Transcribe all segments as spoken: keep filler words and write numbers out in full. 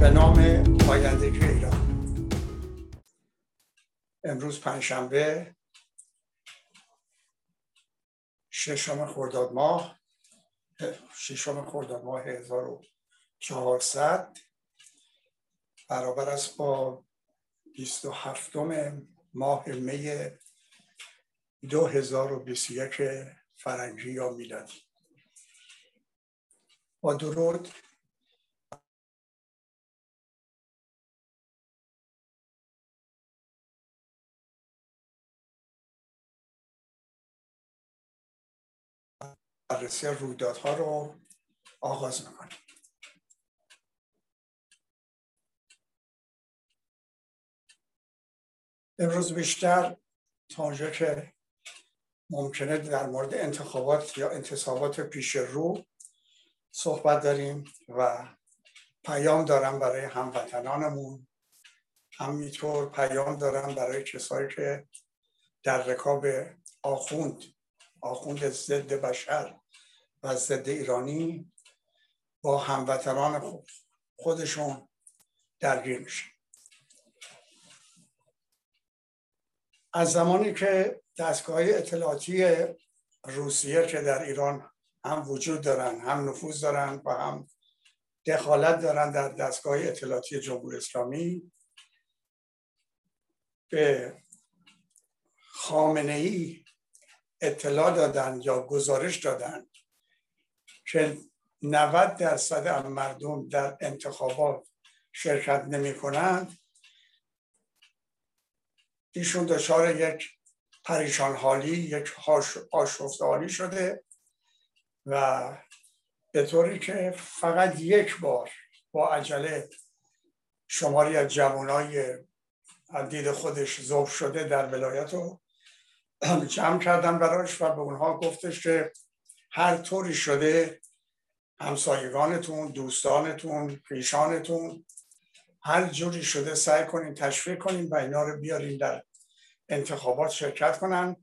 به نام آینده جوی ایران. امروز پنجشنبه ششم خرداد ماه ششم خرداد ماه هزار و چهارصد برابر است با بیست و هفتم ماه می دو هزار و بیست و یک فرنگی یا میلادی. با درود بررسی رویدادها رو آغاز می‌کنیم. امروز بیشتر تا آنجا که ممکنه در مورد انتخابات یا انتصابات پیش رو صحبت داریم و پیام دارم برای هموطنانمون، همینطور پیام دارم برای کسایی که در رکاب آخوند آخوند ضد بشر و ضد ایرانی با هموطنان خود خودشون درگیر میشه. از زمانی که دستگاه‌های اطلاعاتی روسیه که در ایران هم وجود دارن، هم نفوذ دارن و هم دخالت دارن در دستگاه اطلاعاتی جمهوری اسلامی، به خامنه‌ای اطلاع دادن یا گزارش دادن که نود درصد از مردم در انتخابات شرکت نمی کنند، ایشون دچار یک پریشان حالی، یک آشفته حالی شده و به طوری که فقط یک بار با عجله شماری از جوانای از دید خودش ذوب شده در ولایت رو جمع کردن براش و به اونها گفتش که هر طوری شده همسایگانتون، دوستانتون، پیشانتون، هر جوری شده سعی کنین تشویق کنین و اینا رو بیارین در انتخابات شرکت کنن،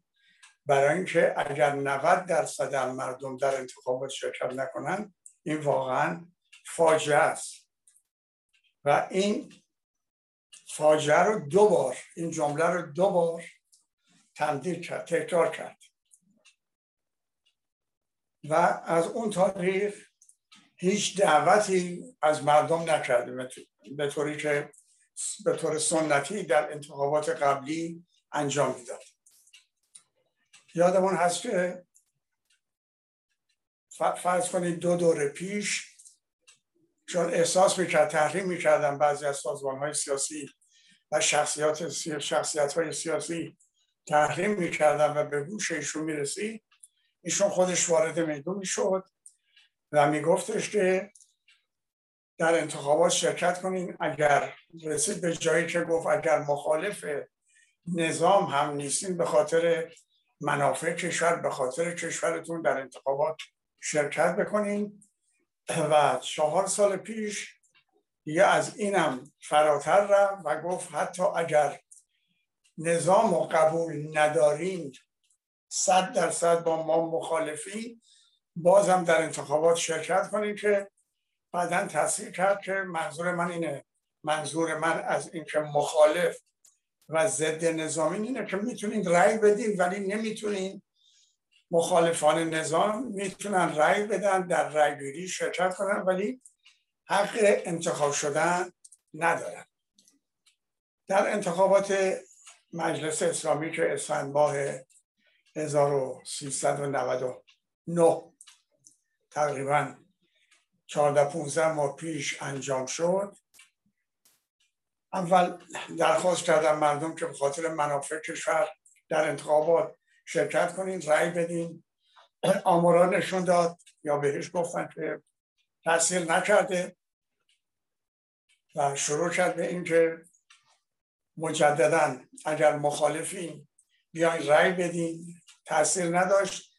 برای اینکه اگر نود درصد مردم در انتخابات شرکت نکنن این واقعا فاجعه است. و این فاجعه رو دو بار، این جمله رو دو بار تمدید کرد، تکرار کرد و از اون تاریخ هیچ دعوتی از مردم نکرده، به طوری که به طور سنتی در انتخابات قبلی انجام میداد. یادمون هست که فرض کنید دو دوره پیش چون احساس میکرد، تحریم میکردن بعضی از سازمان‌های سیاسی و شخصیت شخصیت‌های سیاسی تحریم میکردن و به گوش ایشون میرسید، ایشون خودش وارد میدون میشد و میگفتش که در انتخابات شرکت کنین. اگر رسید به جایی که گفت اگر مخالف نظام هم نیستین به خاطر منافع کشور، به خاطر کشورتون در انتخابات شرکت بکنین. و چهار سال پیش دیگه از اینم فراتر رفت و گفت حتی اگر نظام رو قبول ندارین، صد درصد با ما مخالفی، بازم در انتخابات شرکت کنین، که بعداً تصحیح کرد که منظور من اینه، منظور من از این که مخالف و ضد نظامی اینه که میتونین رأی بدین ولی نمیتونین، مخالفان نظام میتونن رأی بدن، در رأی‌گیری شرکت کنن ولی حق انتخاب شدن ندارن. در انتخابات مجلس اسلامی که اسفند ماه هزار و سیصد و نود و نه تقریباً چهارده پانزده ماه پیش انجام شد، اول درخواست کردم مردم که به خاطر منافع کشور در انتخابات شرکت کنین، رأی بدین. آمارا نشون داد یا بهش گفتن که تاثیر نکرده و شروع کرد به این که مجدداً اگر مخالفین بیاین رأی بدین، تاثیر نداشت.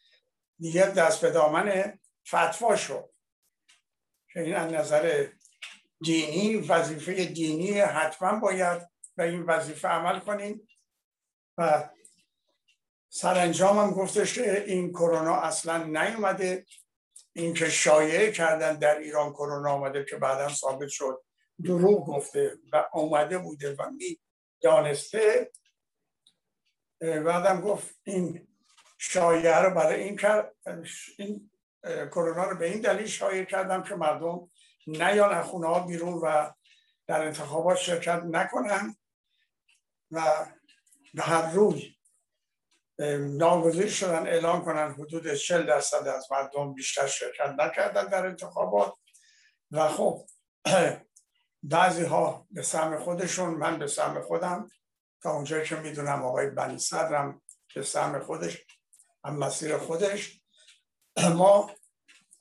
دیگه دست به دامن فتوا شد که این از نظر دینی وظیفه دینی حتما باید به این وظیفه عمل کنین. و سرانجام هم گفتش که این کرونا اصلا نیومده، این که شایعه کردن در ایران کرونا آمده که بعداً ثابت شد دروغ گفته و آمده بوده و می دانسته. بعدم گفت این شایعه رو برای این کرد، این کرونا رو به این دلیل شایع کردم که مردم نیان از خونه ها بیرون و در انتخابات شرکت نکنن و به هر روی ناگزیر شدن اعلام کنن حدود چهل درصد از مردم بیشتر شرکت نکردن در انتخابات. و خب بعضی ها به سهم خودشون، من به سهم خودم تا اونجایی که میدونم آقای بنی صدرم به سهم خودش هم مسیر خودش، ما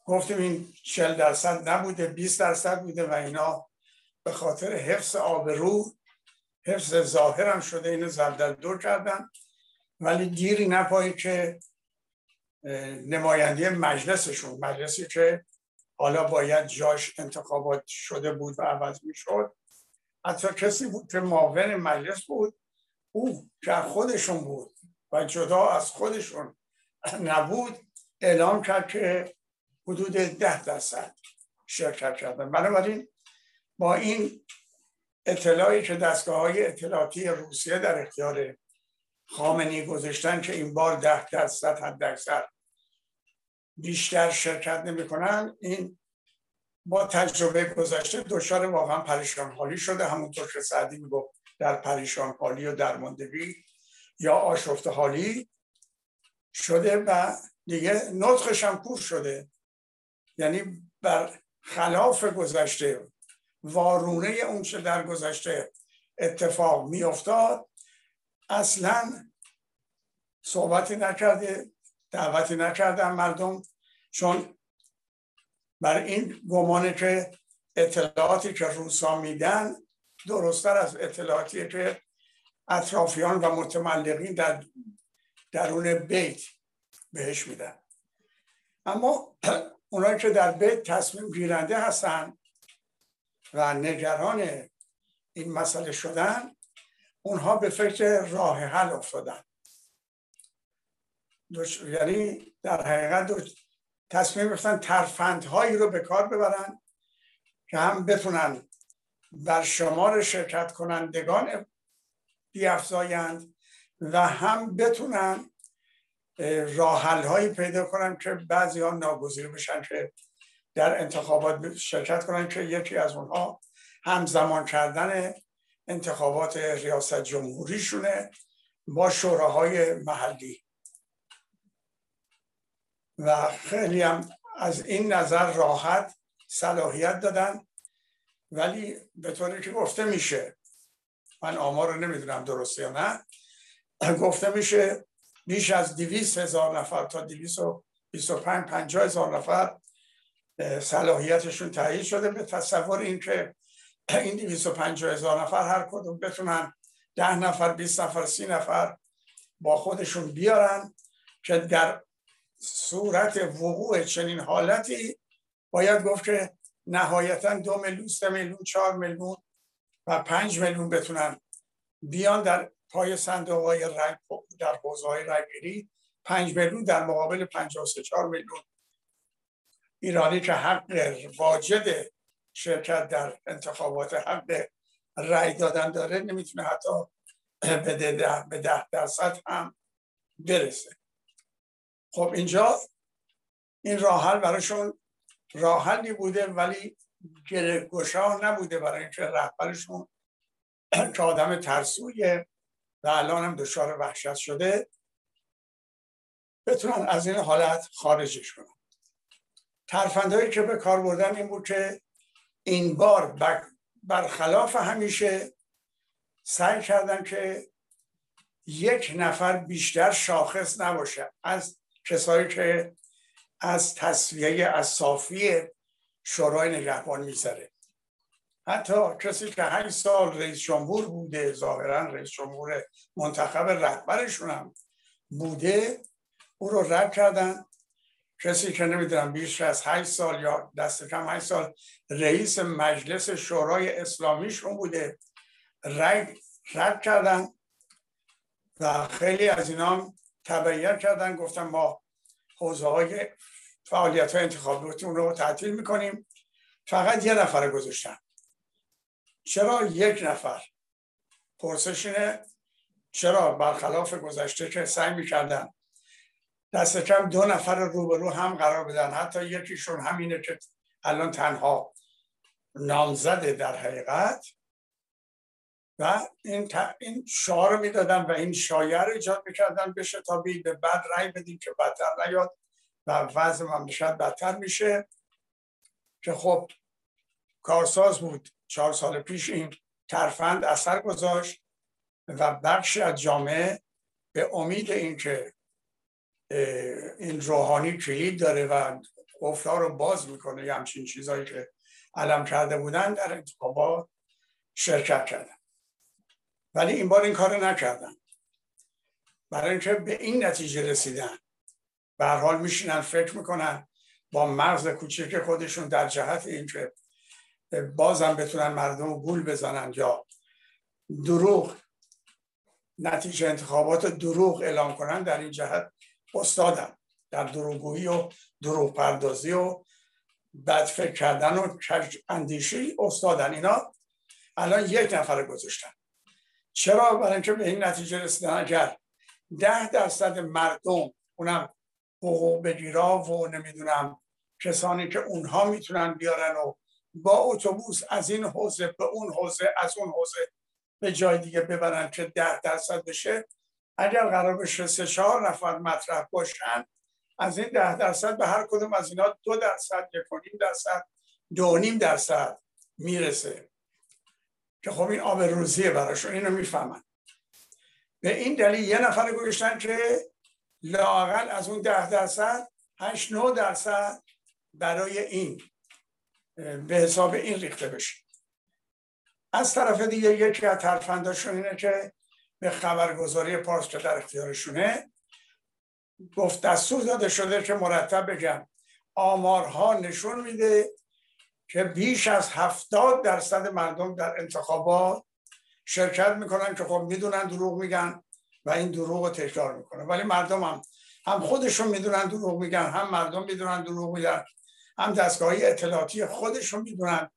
گفتیم این چهل درصد نبوده، بیست درصد بوده و اینا به خاطر حفظ آبرو، حفظ ظاهرم شده اینو زبدل دور کردن. ولی گیری نپایی که نماینده مجلسشون، مجلسی که حالا باید جاش انتخابات شده بود و عوض می شد، حتی کسی بود که معاون مجلس بود، او که خودشون بود و جدا از خودشون نبود، اعلام کرد که حدود ده درصد شرکت کردن. بنابراین با این اطلاعی که دستگاه های اطلاعاتی روسیه در اختیار خامنه‌ای گذاشتن که این بار ده درصد حد اکثر بیشتر شرکت نمی کنن، این با تجربه گذشته دچار واقعا پریشان حالی شده. همونطور که سعدی می گفت در پریشان حالی و درماندگی یا آشفته حالی شده و دیگه نطقش هم کور شده، یعنی بر خلاف گذشته، وارونه اون چه در گذشته اتفاق می افتاد اصلا صحبتی نکرده، دعوتی نکردن مردم، چون بر این گمانه که اطلاعاتی که روسا میدن درست‌تر از اطلاعاتی که اطرافیان و متملقین در درون بیت بهش میدن. اما اونایی که در بیت تصمیم گیرنده هستن و نگران این مسئله شدن، اونها به فکر راه حل افتادن. دوش... یعنی در حقیقت دوش... تصمیم گرفتن ترفندهایی رو به کار ببرن که هم بتونن بر شمار شرکت کنندگان بیافزایند و هم بتونن راه حل‌هایی پیدا کنن که بعضی ها ناگزیر بشن که در انتخابات شرکت کنن، که یکی از اونها همزمان کردن انتخابات ریاست جمهوریشونه با شوراهای محلی. و خیلی هم از این نظر راحت صلاحیت دادن. ولی به طوری که گفته میشه، من آمار رو نمیدونم درسته یا نه، گفته میشه بیش از دویست هزار نفر تا دویست و بیست و پنج پنجاه هزار نفر صلاحیتشون تعیین شده. به تصور این که این دویست و پنجاه هزار نفر هر کدوم بتونن ده نفر، بیست نفر، سی نفر با خودشون بیارن که در صورت وقوع چنین حالتی باید گفت که نهایتا دو میلیون، سه میلیون، چهار میلیون و پنج میلیون بتونن بیان در پای صندوق های رای، در حوزه های رای گیری. پنج میلیون در مقابل پنجاه و سه چهار میلیون ایرانی که حق واجد شرکت در انتخابات، حق رای دادن داره، نمیتونه حتی به ده, به ده درصد هم برسه. خب اینجا این راه حل برایشون راه حلی بوده ولی گره گشا نبوده، برای اینکه رهبرشون که آدم ترسویه و الان هم دچار وحشت شده بتونن از این حالت خارجش کنن. ترفندهایی که به کار بردن این بود که این بار برخلاف همیشه سعی کردن که یک نفر بیشتر شاخص نباشه از کسایی که از تصفیه از صافی شورای نگهبان می‌گذره. حتی کسی که هشت سال رئیس جمهور بوده، ظاهرا رئیس جمهور منتخب رهبرشون هم بوده، او رو رد کردن. کسی که نمیدونم بیش از هشت سال یا دست کم هشت سال رئیس مجلس شورای اسلامیشون بوده، رد رد کردن. و خیلی از اینا هم تبعیض کردن، گفتن ما حوزه های فعالیت های انتخاباتی اون رو تعطیل میکنیم. فقط یه نفر گذاشتن چرا یک نفر؟ پرسشینه چرا برخلاف گذشته که سعی میکردن دست کم دو نفر روبرو هم قرار بدن، حتی یکیشون همینه که الان تنها نامزده در حقیقت، و این این شعار رو میدادن و این شایعه رو ایجاد میکردن بشه تا به بعد رأی بدیم که بدتر نیاد و وضع مملکت بدتر میشه. که خب کارساز بود. چهار سال پیش این ترفند اثر گذاشت و بخشی از جامعه به امید اینکه این روحانی کلید داره و قفل‌ها رو باز میکنه یا همچین چیزایی که علم کرده بودن در انتخابات شرکت کردن، ولی این بار این کار نکردن، برای اینکه به این نتیجه رسیدن به هر حال میشینن فکر میکنن با مغز کوچک خودشون در جهت اینکه بازم بتونن مردم رو گول بزنن یا دروغ نتیجه انتخابات دروغ اعلام کنن، در این جهت استادن در دروغگویی و دروغ پردازی و بد فکر کردن و کج اندیشی استادن. اینا الان یک نفر گذاشتن. چرا؟ برای اینکه به این نتیجه رسیدن اگر ده درصد مردم، اونم حقوق بگیرا و نمیدونم کسانی که اونها میتونن بیارن و با اتوبوس از این حوزه به اون حوزه از اون حوزه به جای دیگه ببرن که ده درصد بشه، اگر قرار بشه سه چهار نفر مطرح باشن، از این ده درصد به هر کدوم از اینا دو درصد یک و نیم درصد دو نیم درصد میرسه که خب این آبروریزیه براشون. اینو میفهمن. به این دلیل یه نفر گوشتن که لااقل از اون ده درصد هشت نه درصد برای این به حساب این ریخته بشه. از طرف دیگه یکی از ترفنداشون اینه که به خبرگزاری پارس که در اختیارشونه گفت دستور داده شده که مرتب بگن آمارها نشون میده که بیش از هفتاد درصد مردم در انتخابات شرکت میکنن، که خب میدونن دروغ میگن و این دروغ رو تکرار میکنن، ولی مردم هم هم خودشون میدونن دروغ میگن، هم مردم میدونن دروغ میگن، هم دستگاه های اطلاعاتی خودشون میدونن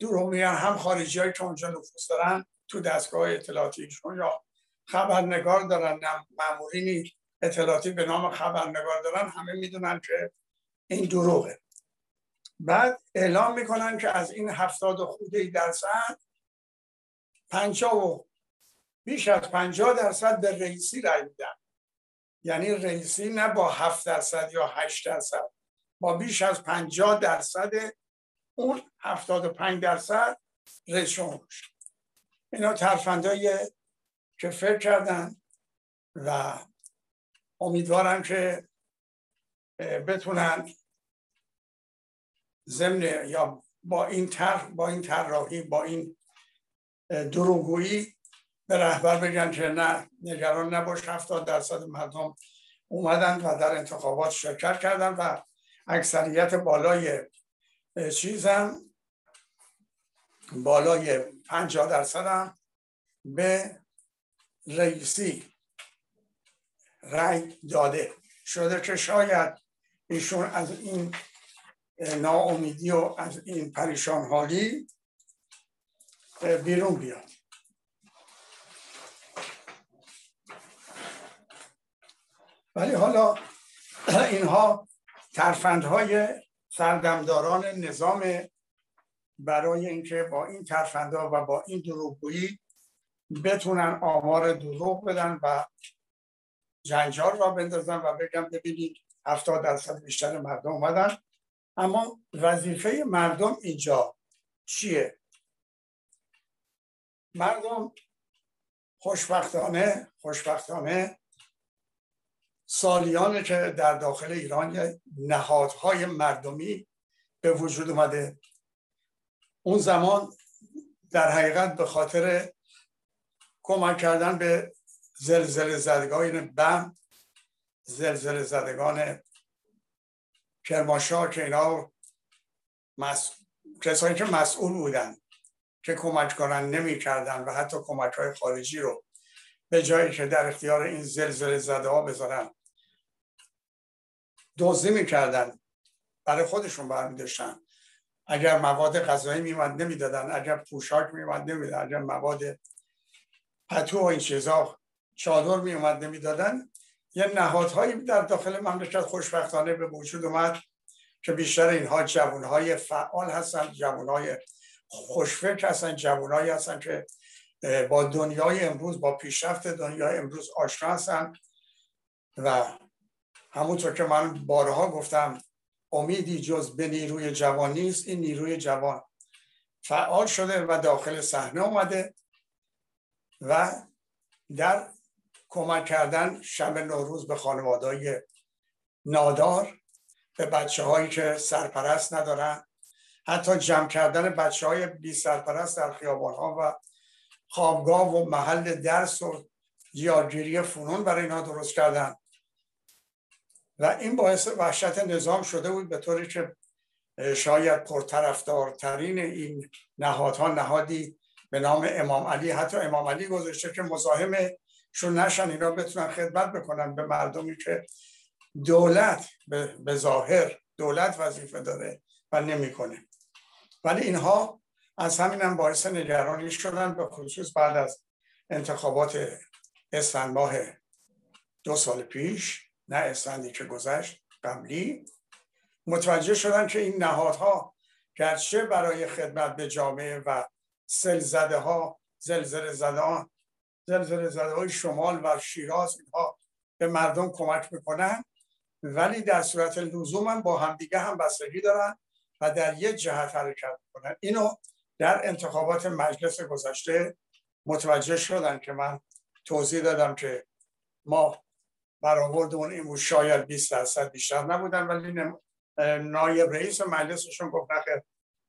دروغ میگن، هم خارجی هایی که اونجا نفوذ دارن تو دستگاه اطلاعاتیشون یا خبرنگار دارن، مامورینی اطلاعاتی به نام خبرنگار دارن، همه میدونن که این دروغه. بعد اعلام میکنن که از این هفتاد و خورده درصد پنجاه و بیش از پنجاه درصد به رئیسی رای میدن. یعنی رئیسی نه با هفت درصد یا هشت درصد، با بیش از پنجاه درصد اون هفتاد و پنج درصد رئیس جمهور. اینا ترفندایی که فکر کردن و امیدوارم که بتونن ضمن یا با این طرح با این طراحی با این دروغگویی به رهبر بگن که نه، نگران نباش، هفتاد درصد مردم اومدن و در انتخابات شرکت کردن و اکثریت بالای چیزم بالای پنجاه درصد هم به رئیسی رأی داده شده، که شاید ایشون از این ناامیدی و از این پریشان حالی بیرون بیاد. ولی حالا اینها ترفندهای سردمداران نظام، برای اینکه با این ترفندها و با این دروغگویی بتونن آمار دروغ بدن و جنجال را بندازن و بگم ببینید هفتاد درصد بیشتر مردم اومدن. اما وظیفه مردم اینجا چیه؟ مردم خوشبختانه خوشبختانه سالیانه که در داخل ایران نهادهای مردمی به وجود اومده. اون زمان در حقیقت به خاطر کمک کردن به زلزله زدگان بم، زلزله زدگان کرمانشاه، که اینا مس... کسانی که مسئول بودن که کمک کنن نمی کردن و حتی کمک های خارجی رو به جایی که در اختیار این زلزله زده ها بذارن دزدی می کردن، برای خودشون برمی داشتن. اگر مواد غذایی میومد نمیدادن، اگر پوشاک میومد نمیدادن، اگر مواد پتو و این چیزا چادر میومد نمیدادن. یه نهادهایی در داخل مملکت خوشبختانه به وجود اومد که بیشتر اینها جوانهای فعال هستن، جوانهای خوشفکر هستن، جوانهایی هستن که با دنیای امروز، با پیشرفت دنیای امروز آشنا هستن. و همونطور که من بارها گفتم امیدی جز به نیروی جوان نیست. این نیروی جوان فعال شده و داخل صحنه اومده و در کمک کردن شب نوروز به خانواده‌های نادار، به بچه‌هایی که سرپرست ندارن، حتی جمع کردن بچه‌های بی سرپرست در خیابان‌ها و خوابگاه و محل درس و یادگیری فنون برای اینها درست کردن. و این باعث وحشت نظام شده بود، به طوری که شاید پرطرفدارترین این نهادها نهادی به نام امام علی، حتی امام علی گذاشته که مزاحمشون نشن، اینا بتونن خدمت بکنن به مردمی که دولت به ظاهر دولت وظیفه داره و نمیکنه. ولی اینها از همین هم باعث نگرانی شدن، به خصوص بعد از انتخابات اسفند ماه دو سال پیش، نه اسفندی که گذشت، قبلی، متوجه شدن که این نهادها گرچه برای خدمت به جامعه و سلزده ها زلزله زده ها زلزله زده های شمال و شیراز اینها به مردم کمک میکنن، ولی در صورت لزوم هم با همدیگه هم بستگی دارن و در یک جهت حرکت میکنن. اینو در انتخابات مجلس گذشته متوجه شدن که من توضیح دادم که ما برآورد اون این بود شاید بیست درصد بیشتر نبودن، ولی نایب رئیس مجلسشون گفت نخیر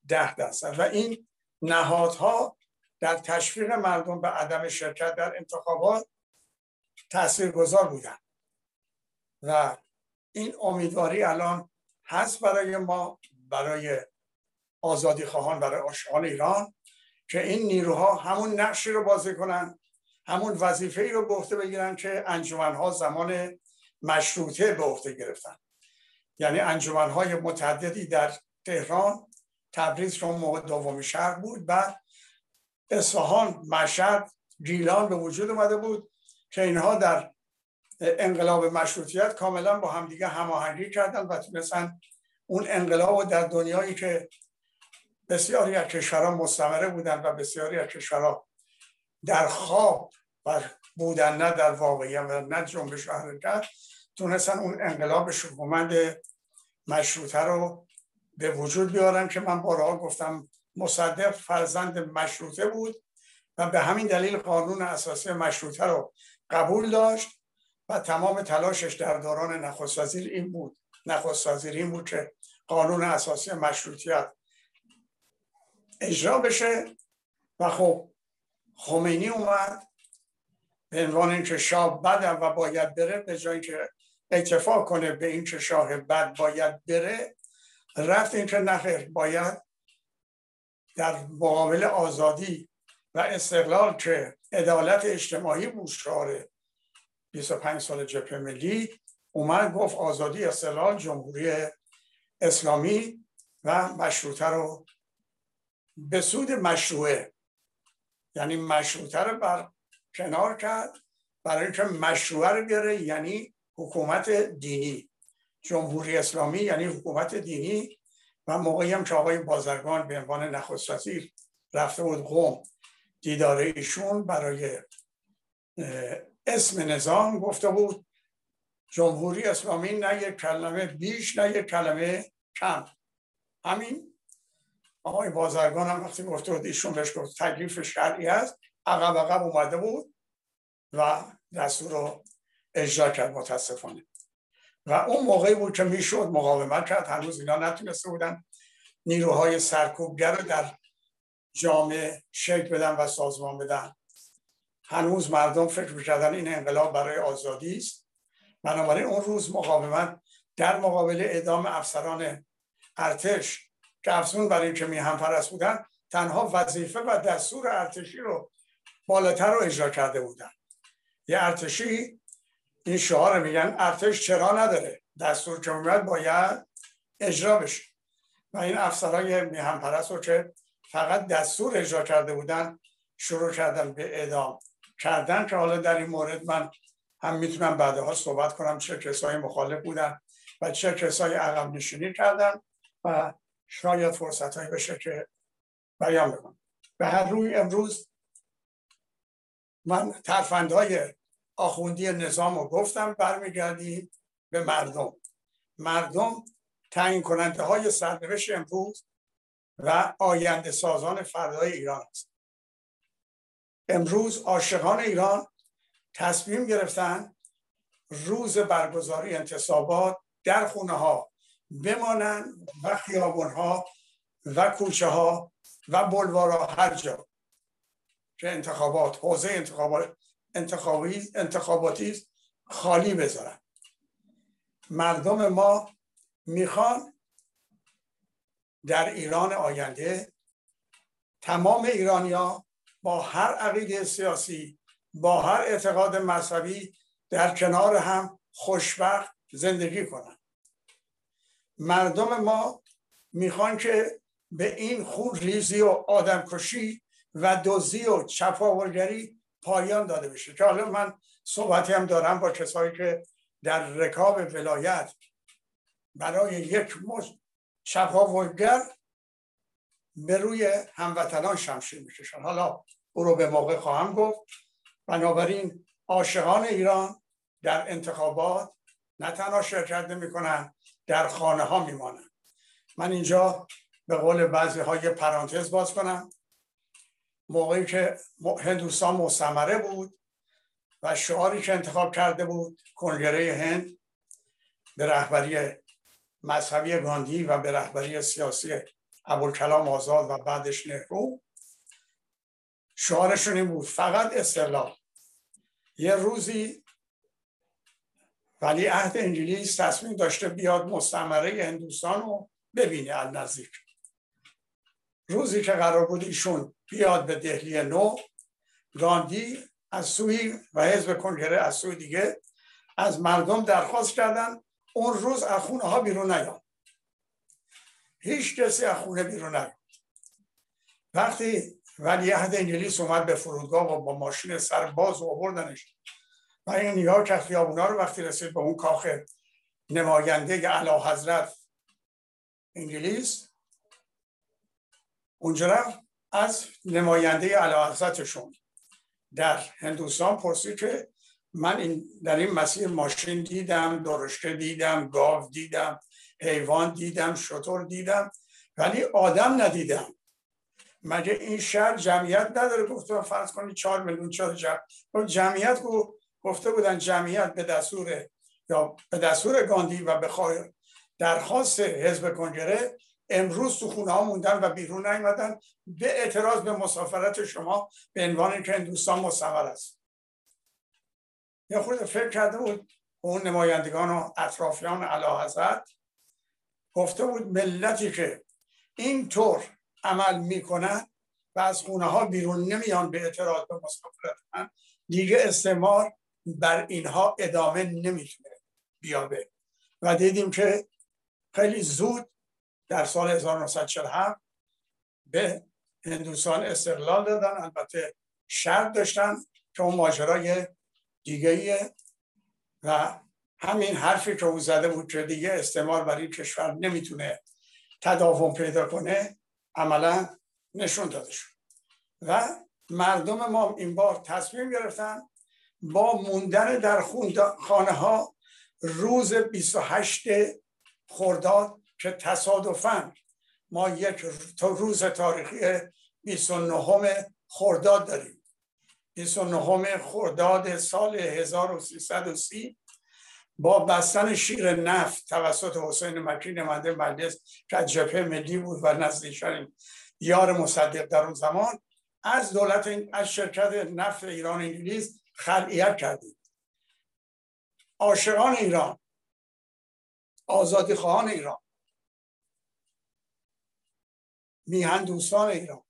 ده درصد. و این نهادها در تشویق مردم به عدم شرکت در انتخابات تاثیرگذار بودن و این امیدواری الان هست برای ما، برای آزادی خواهان، برای اشغال ایران، که این نیروها همون نقشی رو بازی کنن، همون وظیفه ای رو به عهده بگیرن که انجمنها زمان مشروطه به عهده گرفتن. یعنی انجمنهای متعددی در تهران، تبریز که اون موقع دومی شهر بود، بعد اصفهان، مشهد، گیلان به وجود اومده بود که اینها در انقلاب مشروطیت کاملا با همدیگه هماهنگی کردن و تونستن اون انقلاب در دنیایی که بسیاری از کشورها مستعمره بودن و بسیاری از کشورها در خواب بودن، نه در واقعیت و نه جنبش و حرکت، تونستن اون انقلاب شکوهمند مشروطه رو به وجود بیارن که من بارها گفتم مصدق فرزند مشروطه بود و به همین دلیل قانون اساسی مشروطه رو قبول داشت و تمام تلاشش در دوران نخست وزیر این بود نخست وزیر این بود که قانون اساسی مشروطیت اجرا بشه. و خب خمینی اومد به عنوان اینکه شاه بد و باید بره، به جایی که اتفاق کنه به اینکه شاه بد باید بره، رفت اینکه نخیر باید در مقابل آزادی و استقلال که عدالت اجتماعی بود شعار بیست و پنج سال جبهه ملی، اومد گفت آزادی، استقلال، جمهوری اسلامی و مشروطه رو به سود مشروعه، یعنی مشروطه رو بر کنار کرد برای اینکه مشروعه رو بیاره، یعنی حکومت دینی، جمهوری اسلامی یعنی حکومت دینی. و موقعی هم که آقای بازرگان به عنوان نخست وزیر رفته بود قم، دیدار ایشون برای اسم نظام گفته بود جمهوری اسلامی، نه یک کلمه بیش نه یک کلمه کم. همین آقای بازرگان هم وقتی گفته بود ایشون بهش گفت تکلیف شرعی است، عقب عقب اومده بود و دستور رو اجرا کرد متاسفانه. و اون موقعی بود که میشد مقاومت کرد، هنوز اینا نتونسته بودن نیروهای سرکوبگر رو در جامعه شکل بدن و سازمان بدن. هنوز مردم فکر می‌کردن این انقلاب برای آزادی است، بنابراین اون روز مقاومت در مقابل اعدام افسران ارتش که افسون برای اینکه میهم پرست بودن، تنها وظیفه و دستور ارتشی رو بالاتر رو اجرا کرده بودن. یه ارتشی این شعار میگن ارتش چرا نداره، دستور که باید اجرا بشه. و این افسرهای میهم پرست رو که فقط دستور اجرا کرده بودن شروع کردن به اعدام کردن، که حالا در این مورد من هم میتونم بعدها صحبت کنم چه کسایی مخالف بودن و چه کسایی عقب نشینی کردن و شاید فرصتهایی بشه که بیان بکنم. به هر روی امروز من ترفندهای آخوندی نظام رو گفتم، برمیگردید به مردم. مردم تعیین کننده های سرنوشت امروز و آینده سازان فردای ایران است. امروز عاشقان ایران تصمیم گرفتن روز برگزاری انتصابات در خونه ها بمانند و خیابون ها و کوچه ها و بلوارها، هر جا که انتخابات، حوزه انتخابات انتخابی انتخاباتی خالی بذارن. مردم ما میخوان در ایران آینده تمام ایرانیا با هر عقیده سیاسی، با هر اعتقاد مذهبی در کنار هم خوشبخت زندگی کنند. مردم ما میخوان که به این خون ریزی و آدمکشی و دزدی و چپاولگری پایان داده بشه. که حالا من صحبتی هم دارم با کسایی که در رکاب ولایت برای یک مشت چپاولگر به روی هموطنان شمشیر میکشن. حالا او رو به موقع خواهم گفت. بنابراین عاشقان ایران در انتخابات نه تنها شرکت نمی کنن، در خانه ها میمانن. من اینجا به قول بعضی های پرانتز باز کنم، موقعی که هندوستان مستعمره بود و شعاری که انتخاب کرده بود کنگره هند به رهبری مذهبی گاندی و به رهبری سیاسی ابوالکلام آزاد و بعدش نهرو، شعارشون این بود: فقط استقلال. یه روزی ولی عهد انگلیس تصمیم داشته بیاد مستعمره هندوستان رو ببینه از نزدیک. روزی که قرار بود ایشون بیاد به دهلی نو، گاندی از سوی و حزب کنگره از سوی دیگه از مردم درخواست کردن اون روز از خونه ها بیرون نیاد. هیچ کسی از خونه بیرون نیاد. وقتی ولیعهد انگلیس اومد به فرودگاه و با ماشین سرباز آوردنش و این نیاز که خیابونا رو وقتی رسید به اون کاخ نماینده اعلیحضرت انگلیس، اونجا رفت از نماینده اعلیحضرتشون در هندوستان پرسید که من این در این مسیر ماشین دیدم، درشکه دیدم، گاو دیدم، حیوان دیدم، شتر دیدم، ولی آدم ندیدم. مگه این شهر جمعیت نداره؟ گفتم فرض کنید چهار میلیون چهار جمع. جمعیت رو گفته بودن جمعیت به دستور یا به دستور گاندی و به درخواست حزب کنگره امروز تو خونه ها موندن و بیرون نیامدن به اعتراض به مسافرت شما به عنوان که هندوستان مستعمره است. یا خود فکر کرده بود اون نمایندگان و اطرافیان اعلیحضرت، گفته بود ملتی که اینطور عمل میکنن و از خونه ها بیرون نمیان به اعتراض به مسافرت، دیگه استعمار بر اینها ادامه نمیتونه بیابه. و دیدیم که خیلی زود در سال هزار و نهصد و چهل و هفت به هندوستان استقلال دادن. البته شرط داشتن که اون ماجرای دیگه ایه و همین حرفی که او زده بود که دیگه استعمار برای کشور نمیتونه تداوم پیدا کنه عملا نشون داده شد. و مردم ما این بار تصمیم گرفتن با موندن در خانه ها روز بیست و هشت خرداد، که تصادفاً ما یک روز تاریخی بیست و نه خرداد داریم. بیست و نه خرداد سال هزار و سیصد و سی با بستن شیر نفت توسط حسین مکی نماینده مجلس که از جبهه ملی بود و نزدیک‌ترین یار مصدق در اون زمان، از دولت از شرکت نفت ایران انگلیس خلعیت کردیم. عاشقان ایران، آزادی خواهان ایران، میهن دوستان ایران،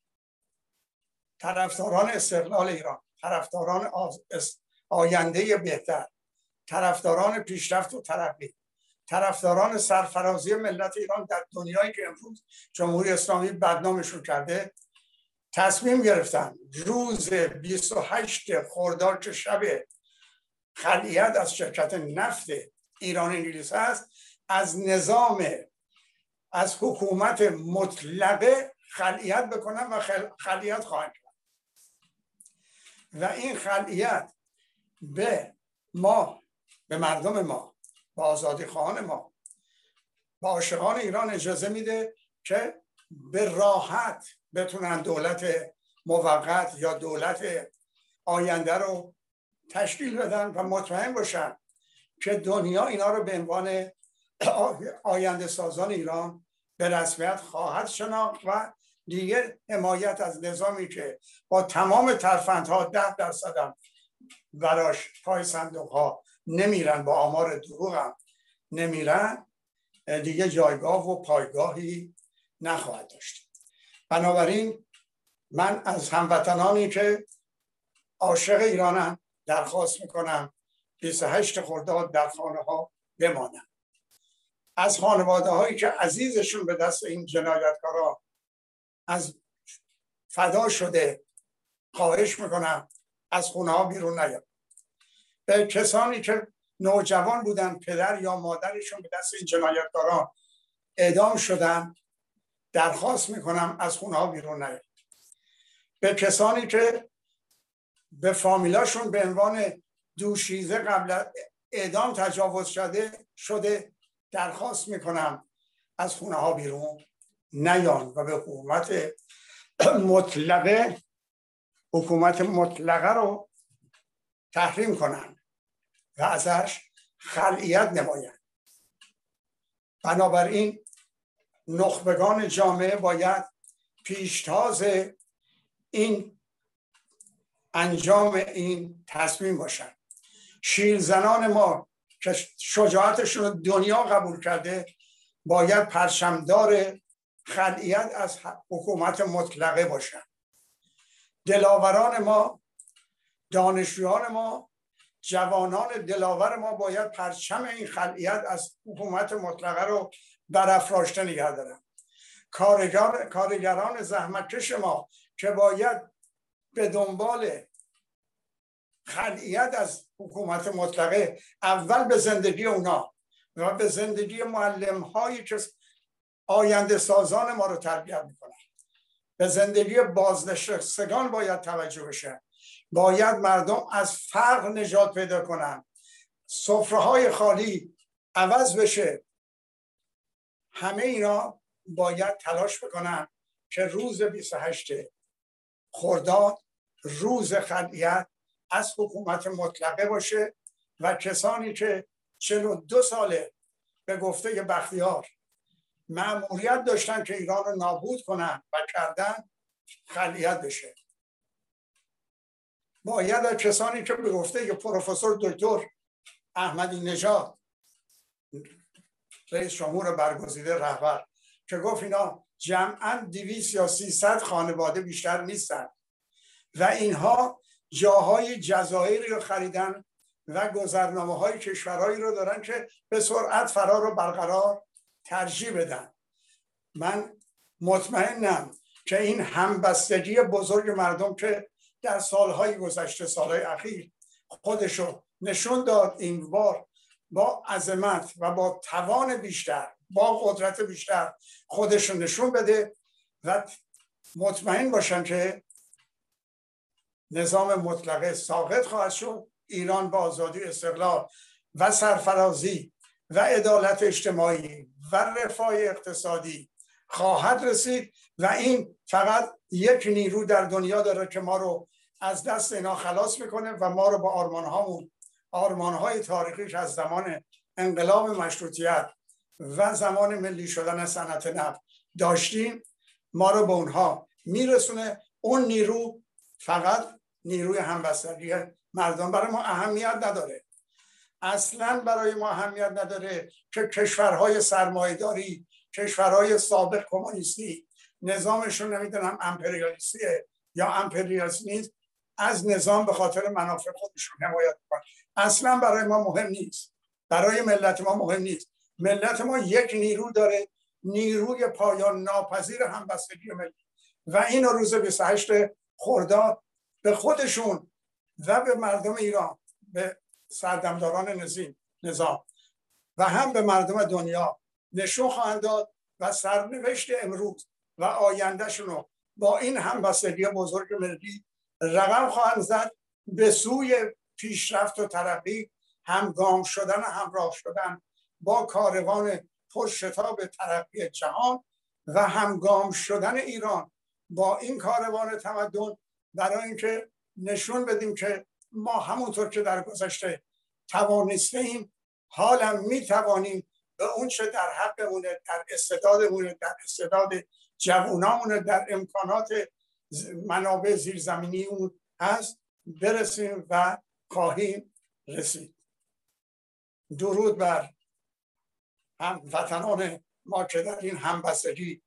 طرفداران استقلال ایران، طرفداران آینده بهتر، طرفداران پیشرفت و ترقی، طرفداران سرفرازی ملت ایران در دنیایی که امروز جمهوری اسلامی بدنامش رو کرده تصمیم گرفتن روز بیست و هشت خرداد که شب خلیعت از شرکت نفت ایران انگلیس است، از نظام از حکومت مطلقه خلیعت بکنن و خل... خلیعت خواهند کرد و این خلیعت به ما، به مردم ما، به آزادی خواهان ما، به عاشقان ایران اجازه میده که به راحت بتونن دولت موقت یا دولت آینده رو تشکیل بدن و مطمئن باشن که دنیا اینا رو به عنوان آینده سازان ایران به رسمیت خواهد شناخت و دیگه حمایت از نظامی که با تمام ترفندها ده درصد هم براش پای صندوق ها نمیرن، با آمار دروغ هم نمیرن، دیگه جایگاه و پایگاهی نخواهد داشت. بنابراین من از هموطنانی که عاشق ایرانم درخواست میکنم بیست و هشت خرداد در خانه ها بمانند. از خانواده هایی که عزیزشون به دست این جنایتکارا از فدا شده خواهش میکنم از خونه ها بیرون نیاد. به کسانی که نوجوان بودن پدر یا مادرشون به دست این جنایتکارا اعدام شدن درخواست میکنم از خونه ها بیرون نیاد. به کسانی که به فامیلاشون به عنوان دوشیزه قبل اعدام تجاوز شده شده درخواست میکنم از خونه ها بیرون نیان و به حکومت مطلقه حکومت مطلقه رو تحریم کنن و ازش خلعیت نماین. بنابراین نخبگان جامعه باید پیشتاز این انجام این تصمیم باشن. شیرزنان ما که شجاعتشون رو دنیا قبول کرده باید پرچمدار خلعیت از حکومت مطلقه باشن. دلاوران ما، دانشجویان ما، جوانان دلاور ما باید پرچم این خلعیت از حکومت مطلقه رو برافراشته نگه دارن. کارگر، کارگران زحمتکش ما که باید به دنبال خلعیت از حکومت مطلقه اول به زندگی اونا و به زندگی معلم هایی که آینده سازان ما رو تربیت میکنن، به زندگی بازنشستگان باید توجه بشه. باید مردم از فقر نجات پیدا کنن، سفره های خالی عوض بشه. همه اینا باید تلاش بکنن که روز بیست و هشت خرداد روز خلعیت از حکومت مطلقه باشه و کسانی که چهل و دو ساله به گفته بختیار مأموریت داشتن که ایران رو نابود کنن و کردن خلعیت بشه. باید از کسانی که به گفته پروفسور دکتر احمدی نژاد رئیس جمهور برگزیده رهبر که گفت اینا جمعاً دویست یا سیصد خانواده بیشتر نیستن و اینها جاهای جزایری رو خریدن و گذرنامه های کشورهایی رو دارن که به سرعت فرار رو برقرار ترجیح بدن. من مطمئنم که این همبستگی بزرگ مردم که در سالهای گذشته، سالهای اخیر خودشو نشون داد، این بار با عظمت و با توان بیشتر، با قدرت بیشتر خودشون نشون بده و مطمئن باشن که نظام مطلقه ساقط خواهد شد. ایران با آزادی، استقلال و سرفرازی و عدالت اجتماعی و رفاه اقتصادی خواهد رسید و این فقط یک نیرو در دنیا داره که ما رو از دست اینا خلاص میکنه و ما رو با آرمانهامون، آرمانهای تاریخیش از زمان انقلاب مشروطیت و زمان ملی شدن صنعت نفت داشتیم، ما رو به اونها میرسونه. اون نیرو فقط نیروی همبستگی مردم برای ما اهمیت نداره، اصلا برای ما اهمیت نداره که کشورهای سرمایه‌داری، کشورهای سابق کمونیستی نظامشون نمیدونم امپریالیستیه یا امپریالیست نیست، از نظام به خاطر منافع خودشون حمایت میکنن، اصلا برای ما مهم نیست، برای ملت ما مهم نیست ملت ما یک نیرو داره، نیروی پایان ناپذیر همبستگی ملی، و این روز بیست و هشتم خرداد به خودشون و به مردم ایران، به سردمداران نظام و هم به مردم دنیا نشون خواهند داد و سرنوشت امروز و آیندهشون رو با این همبستگی بزرگ ملی رقم خواهند زد به سوی پیشرفت و ترقی، همگام شدن، همراه شدن با کاروان پرشتاب ترقی جهان و همگام شدن ایران با این کاروان تمدن، برای اینکه نشون بدیم که ما همونطور که در گذشته توانستیم، حالا می توانیم به اون چه در حقمونه، در استعدادمونه، در استعداد جوانامونه، در امکانات منابع زیرزمینی اون هست برسیم و خواهیم رسید. درود بر هموطنان ما که در این همبستگی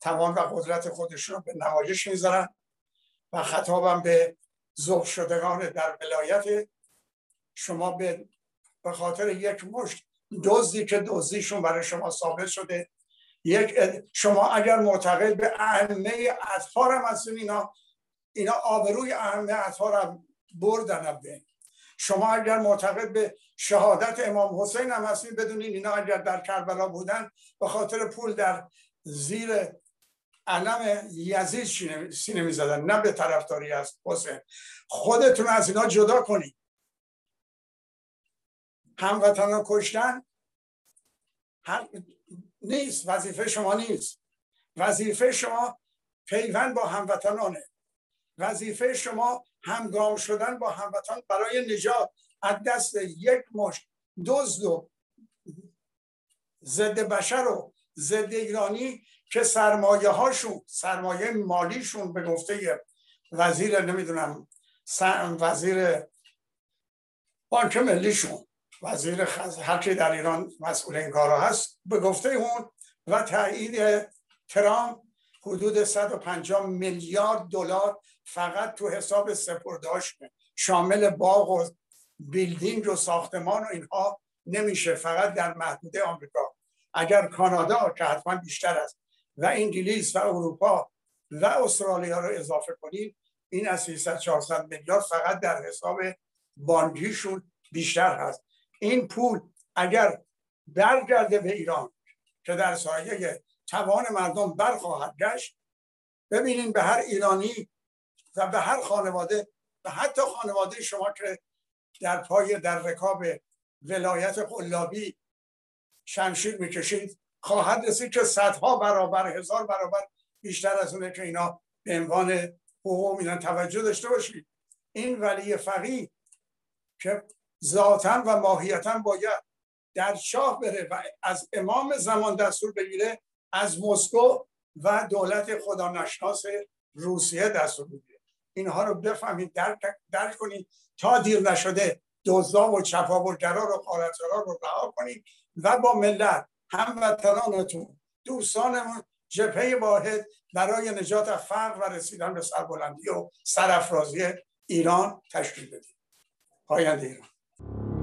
توان و قدرت خودشون به نمایش میذارن و خطابم به ذوب شدگان در ولایت شما، به خاطر یک مشت دزدی که دزدیشون برای شما ثابت شده، یک شما اگر معتقد به اهمه اطهار هم هستین، اینا اینا آبروی اهمه اطهار هم بردن. شما اگر معتقد به شهادت امام حسین هم هستین، بدونین اینا اگر در کربلا بودن به خاطر پول در زیر علم یزید سینه می‌زدن، نه به طرفداری از حسین. خودتون از اینا جدا کنید. هموطنان کشتن هم نیست، وظیفه شما نیست. وظیفه شما پیوند با هموطنانه. وظیفه شما همگام شدن با هموطن برای نجات از دست یک مشت دزد و ضد بشر و ضد ایرانی که سرمایه هاشون، سرمایه مالیشون به گفته وزیر نمیدونم وزیر بانک ملیشون، وزیر هر کی در ایران مسئول این کارا هست، به گفته اون و تایید ترامپ حدود صد و پنجاه میلیارد دلار فقط تو حساب سپرداش، شامل باغ و بیلدینگ و ساختمان و اینها نمیشه، فقط در محدوده آمریکا. اگر کانادا که حتما بیشتر است و انگلیس و اروپا و استرالیا رو اضافه کنید، این از سیصد چهارصد میلیارد فقط در حساب بانکیشون بیشتر هست. این پول اگر برگرده به ایران که در سایه توان مردم برخواهد گشت، ببینین به هر ایرانی و به هر خانواده و حتی خانواده شما که در پای در رکاب ولایت قلابی شمشیر میکشید خواهد رسید که صدها برابر، هزار برابر بیشتر از اونه که اینا به عنوان حقوق میدن. توجه داشته باشید این ولی فقیه که ذاتاً و ماهیتاً باید در شاه بره و از امام زمان دستور بگیره، از مسکو و دولت خدانشناس روسیه دستور بگیره. اینها رو بفهمید، درک, درک کنید تا دیر نشده دوزا و چپا و گرا رو قارترا رو رها کنید و با ملت، هموطنانتون، دوستانمون جبهه واحد برای نجات از فقر و رسیدن به سربلندی و سرافرازی ایران تشکیل بدید. پاینده ایران.